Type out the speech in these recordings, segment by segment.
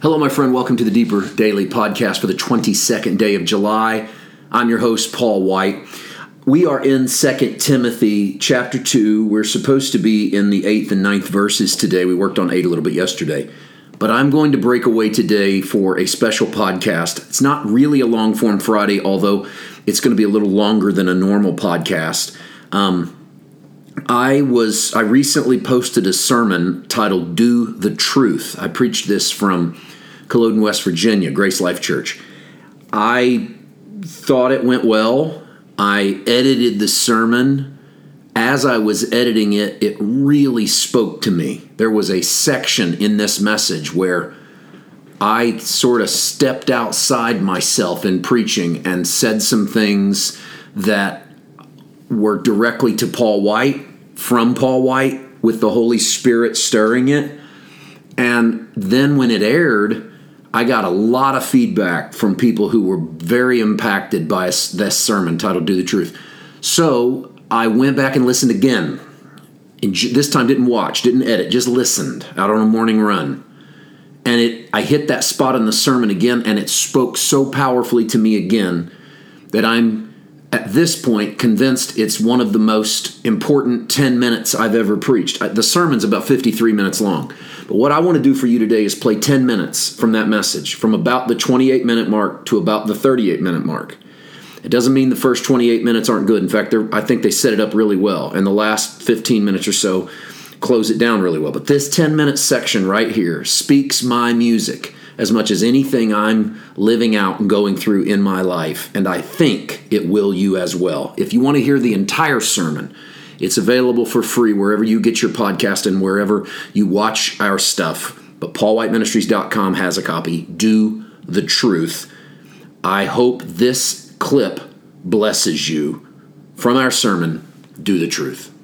Hello, my friend. Welcome to the Deeper Daily Podcast for the 22nd day of July. I'm your host, Paul White. We are in 2 Timothy chapter 2. We're supposed to be in the 8th and 9th verses today. We worked on 8 a little bit yesterday. But I'm going to break away today for a special podcast. It's not really a long-form Friday, although it's going to be a little longer than a normal podcast. I recently posted a sermon titled, Do the Truth. I preached this from Culloden, West Virginia, Grace Life Church. I thought it went well. I edited the sermon. As I was editing it, it really spoke to me. There was a section in this message where I sort of stepped outside myself in preaching and said some things that were directly to Paul White, from Paul White, with the Holy Spirit stirring it. And then when it aired, I got a lot of feedback from people who were very impacted by this sermon titled Do the Truth. So I went back and listened again. And this time didn't watch, didn't edit, just listened out on a morning run. And I hit that spot in the sermon again, and it spoke so powerfully to me again that I'm at this point convinced it's one of the most important 10 minutes I've ever preached. The sermon's about 53 minutes long. But what I want to do for you today is play 10 minutes from that message, from about the 28-minute mark to about the 38-minute mark. It doesn't mean the first 28 minutes aren't good. In fact, I think they set it up really well, and the last 15 minutes or so close it down really well. But this 10-minute section right here speaks my music as much as anything I'm living out and going through in my life, and I think it will you as well. If you want to hear the entire sermon, it's available for free wherever you get your podcast and wherever you watch our stuff. But PaulWhiteMinistries.com has a copy, Do the Truth. I hope this clip blesses you from our sermon, Do the Truth.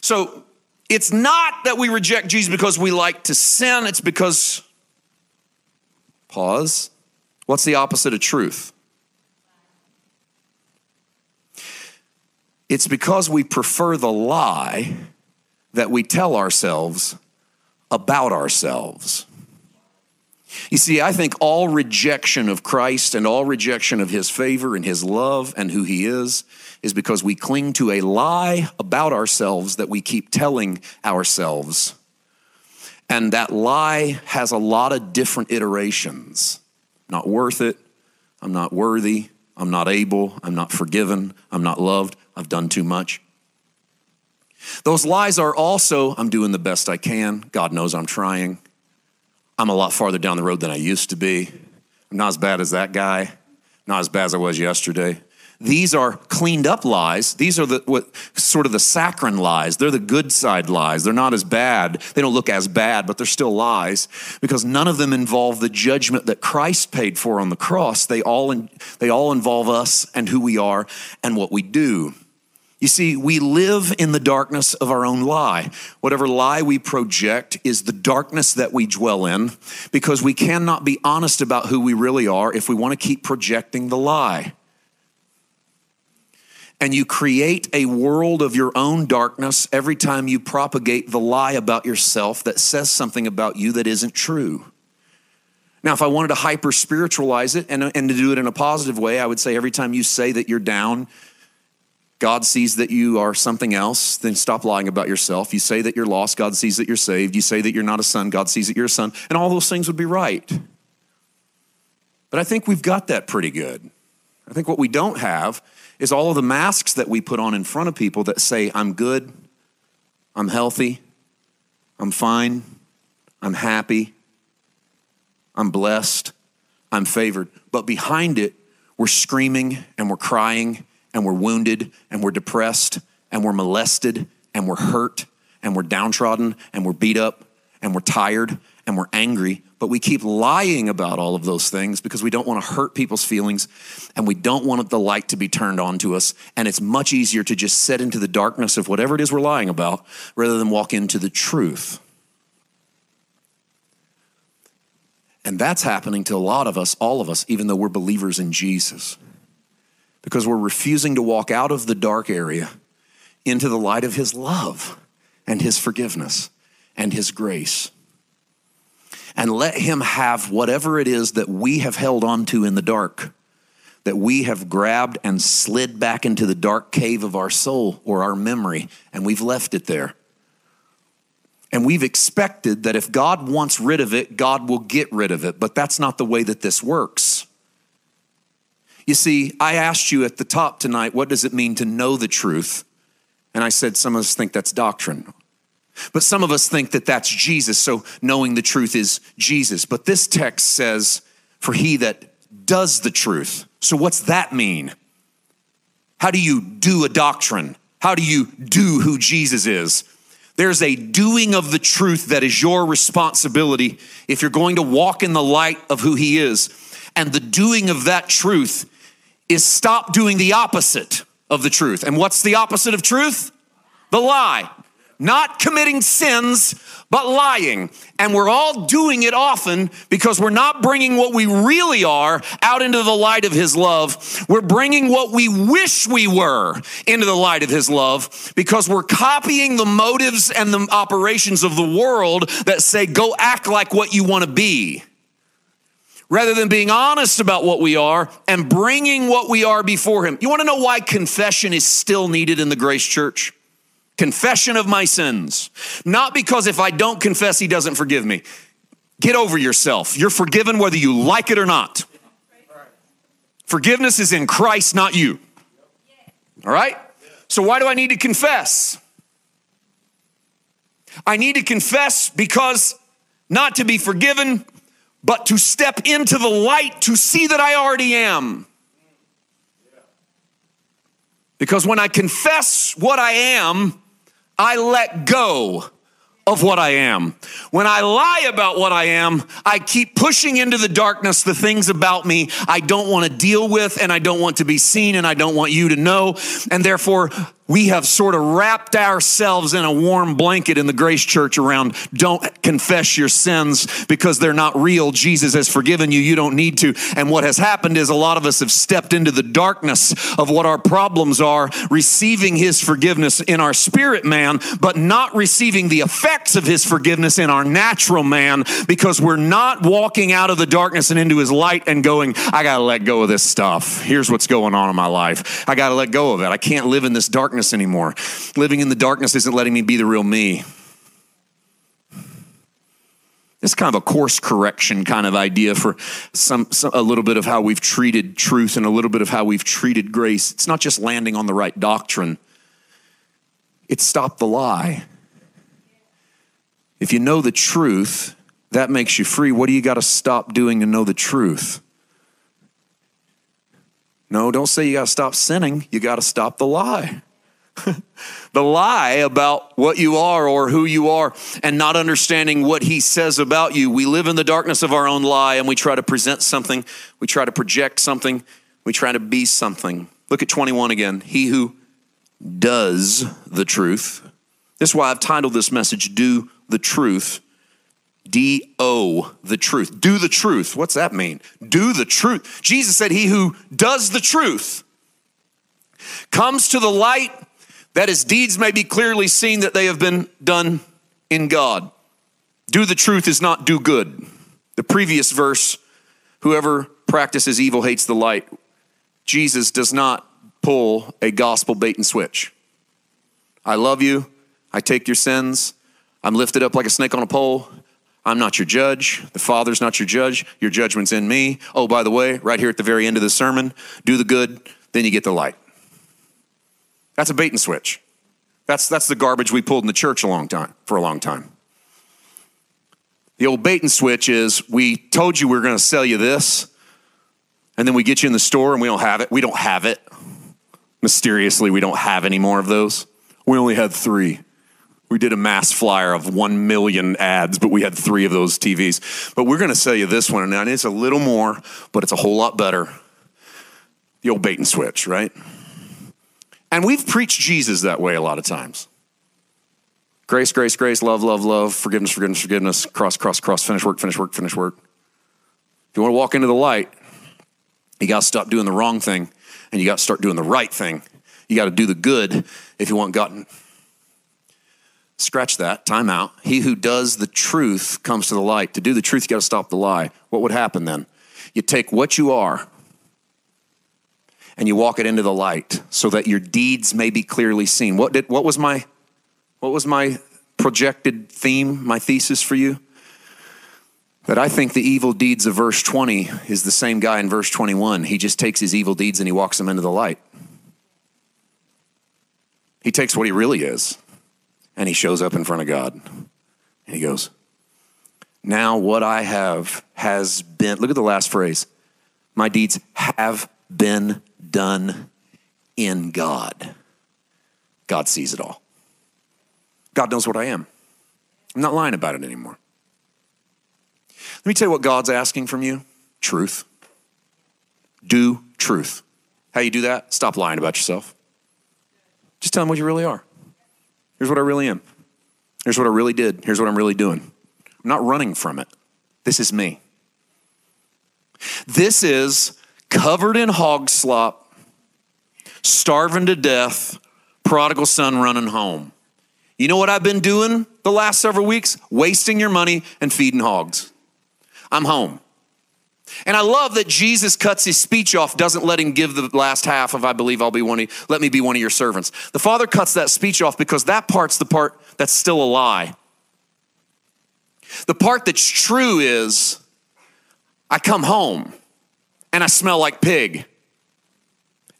So it's not that we reject Jesus because we like to sin. It's because... pause. What's the opposite of truth? It's because we prefer the lie that we tell ourselves about ourselves. You see, I think all rejection of Christ and all rejection of his favor and his love and who he is because we cling to a lie about ourselves that we keep telling ourselves. And that lie has a lot of different iterations. Not worth it. I'm not worthy. I'm not able. I'm not forgiven. I'm not loved. I've done too much. Those lies are also, I'm doing the best I can. God knows I'm trying. I'm a lot farther down the road than I used to be. I'm not as bad as that guy. Not as bad as I was yesterday. These are cleaned up lies. These are the saccharine lies. They're the good side lies. They're not as bad. They don't look as bad, but they're still lies because none of them involve the judgment that Christ paid for on the cross. They all involve us and who we are and what we do. You see, we live in the darkness of our own lie. Whatever lie we project is the darkness that we dwell in because we cannot be honest about who we really are if we want to keep projecting the lie. And you create a world of your own darkness every time you propagate the lie about yourself that says something about you that isn't true. Now, if I wanted to hyper-spiritualize it and to do it in a positive way, I would say every time you say that you're down, God sees that you are something else, then stop lying about yourself. You say that you're lost, God sees that you're saved. You say that you're not a son, God sees that you're a son. And all those things would be right. But I think we've got that pretty good. I think what we don't have is all of the masks that we put on in front of people that say, I'm good, I'm healthy, I'm fine, I'm happy, I'm blessed, I'm favored. But behind it, we're screaming and we're crying and we're wounded and we're depressed and we're molested and we're hurt and we're downtrodden and we're beat up and we're tired and we're angry. But we keep lying about all of those things because we don't want to hurt people's feelings and we don't want the light to be turned on to us. And it's much easier to just set into the darkness of whatever it is we're lying about rather than walk into the truth. And that's happening to a lot of us, all of us, even though we're believers in Jesus, because we're refusing to walk out of the dark area into the light of his love and his forgiveness and his grace. and let him have whatever it is that we have held on to in the dark, that we have grabbed and slid back into the dark cave of our soul or our memory, and we've left it there. And we've expected that if God wants rid of it, God will get rid of it. But that's not the way that this works. You see, I asked you at the top tonight, what does it mean to know the truth? And I said, some of us think that's doctrine. But some of us think that that's Jesus. So knowing the truth is Jesus. But this text says, for he that does the truth. So what's that mean? How do you do a doctrine? How do you do who Jesus is? There's a doing of the truth that is your responsibility if you're going to walk in the light of who he is. And the doing of that truth is stop doing the opposite of the truth. And what's the opposite of truth? The lie. Not committing sins, but lying. And we're all doing it often because we're not bringing what we really are out into the light of his love. We're bringing what we wish we were into the light of his love because we're copying the motives and the operations of the world that say, go act like what you want to be. Rather than being honest about what we are and bringing what we are before him. You want to know why confession is still needed in the Grace Church? Confession of my sins. Not because if I don't confess, he doesn't forgive me. Get over yourself. You're forgiven whether you like it or not. Forgiveness is in Christ, not you. All right? So why do I need to confess? I need to confess because not to be forgiven, but to step into the light to see that I already am. Because when I confess what I am, I let go of what I am. When I lie about what I am, I keep pushing into the darkness the things about me I don't want to deal with, and I don't want to be seen, and I don't want you to know. And therefore, we have sort of wrapped ourselves in a warm blanket in the Grace Church around don't confess your sins because they're not real. Jesus has forgiven you. You don't need to. And what has happened is a lot of us have stepped into the darkness of what our problems are, receiving his forgiveness in our spirit man, but not receiving the effects of his forgiveness in our natural man because we're not walking out of the darkness and into his light and going, I got to let go of this stuff. Here's what's going on in my life. I got to let go of it. I can't live in this darkness anymore. Living in the darkness isn't letting me be the real me. It's kind of a course correction kind of idea for some a little bit of how we've treated truth and a little bit of how we've treated grace. It's not just landing on the right doctrine. It's stop the lie. If you know the truth, that makes you free. What do you got to stop doing to know the truth? No, don't say you got to stop sinning. You got to stop the lie. The lie about what you are or who you are and not understanding what he says about you. We live in the darkness of our own lie and we try to present something. We try to project something. We try to be something. Look at 21 again. He who does the truth. This is why I've titled this message, Do the Truth. D-O, the truth. Do the truth. What's that mean? Do the truth. Jesus said, he who does the truth comes to the light that his deeds may be clearly seen that they have been done in God. Do the truth is not do good. The previous verse, whoever practices evil hates the light. Jesus does not pull a gospel bait and switch. I love you. I take your sins. I'm lifted up like a snake on a pole. I'm not your judge. The Father's not your judge. Your judgment's in me. Oh, by the way, right here at the very end of the sermon, do the good, then you get the light. That's a bait and switch. That's the garbage we pulled in the church for a long time. The old bait and switch is we told you we were going to sell you this, and then we get you in the store and we don't have it. We don't have it. Mysteriously, we don't have any more of those. We only had 3. We did a mass flyer of 1 million ads, but we had 3 of those TVs. But we're going to sell you this one, and it's a little more, but it's a whole lot better. The old bait and switch, right? And we've preached Jesus that way a lot of times. Grace, grace, grace, love, love, love, forgiveness, forgiveness, forgiveness, cross, cross, cross, finish work, finish work, finish work. If you want to walk into the light, you got to stop doing the wrong thing, and you got to start doing the right thing. You got to do the good if you want God. Scratch that, time out. He who does the truth comes to the light. To do the truth, you got to stop the lie. What would happen then? You take what you are and you walk it into the light so that your deeds may be clearly seen. What was my projected theme, my thesis for you? That I think the evil deeds of verse 20 is the same guy in verse 21. He just takes his evil deeds and he walks them into the light. He takes what he really is and he shows up in front of God. And he goes, now what I have has been, look at the last phrase, my deeds have been done in God. God sees it all. God knows what I am. I'm not lying about it anymore. Let me tell you what God's asking from you. Truth. Do truth. How you do that? Stop lying about yourself. Just tell him what you really are. Here's what I really am. Here's what I really did. Here's what I'm really doing. I'm not running from it. This is me. This is covered in hog slop, starving to death, prodigal son running home. You know what I've been doing the last several weeks? Wasting your money and feeding hogs. I'm home. And I love that Jesus cuts his speech off, doesn't let him give the last half of, I believe I'll be one of you, let me be one of your servants. The Father cuts that speech off because that part's the part that's still a lie. The part that's true is I come home and I smell like pig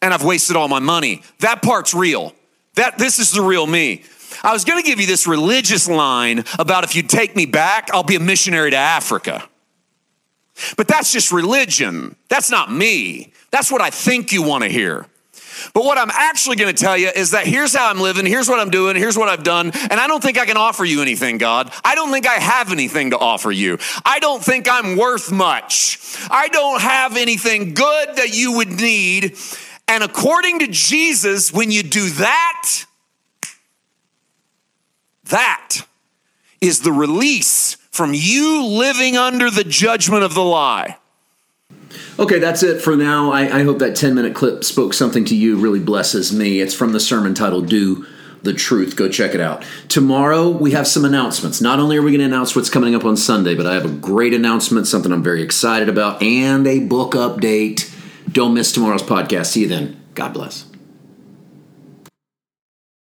and I've wasted all my money. That part's real. This is the real me. I was going to give you this religious line about if you take me back, I'll be a missionary to Africa. But that's just religion. That's not me. That's what I think you want to hear. But what I'm actually going to tell you is that here's how I'm living, here's what I'm doing, here's what I've done, and I don't think I can offer you anything, God. I don't think I have anything to offer you. I don't think I'm worth much. I don't have anything good that you would need. And according to Jesus, when you do that, that is the release from you living under the judgment of the lie. Okay, that's it for now. I hope that 10-minute clip spoke something to you, really blesses me. It's from the sermon titled, Do the Truth. Go check it out. Tomorrow, we have some announcements. Not only are we going to announce what's coming up on Sunday, but I have a great announcement, something I'm very excited about, and a book update. Don't miss tomorrow's podcast. See you then. God bless.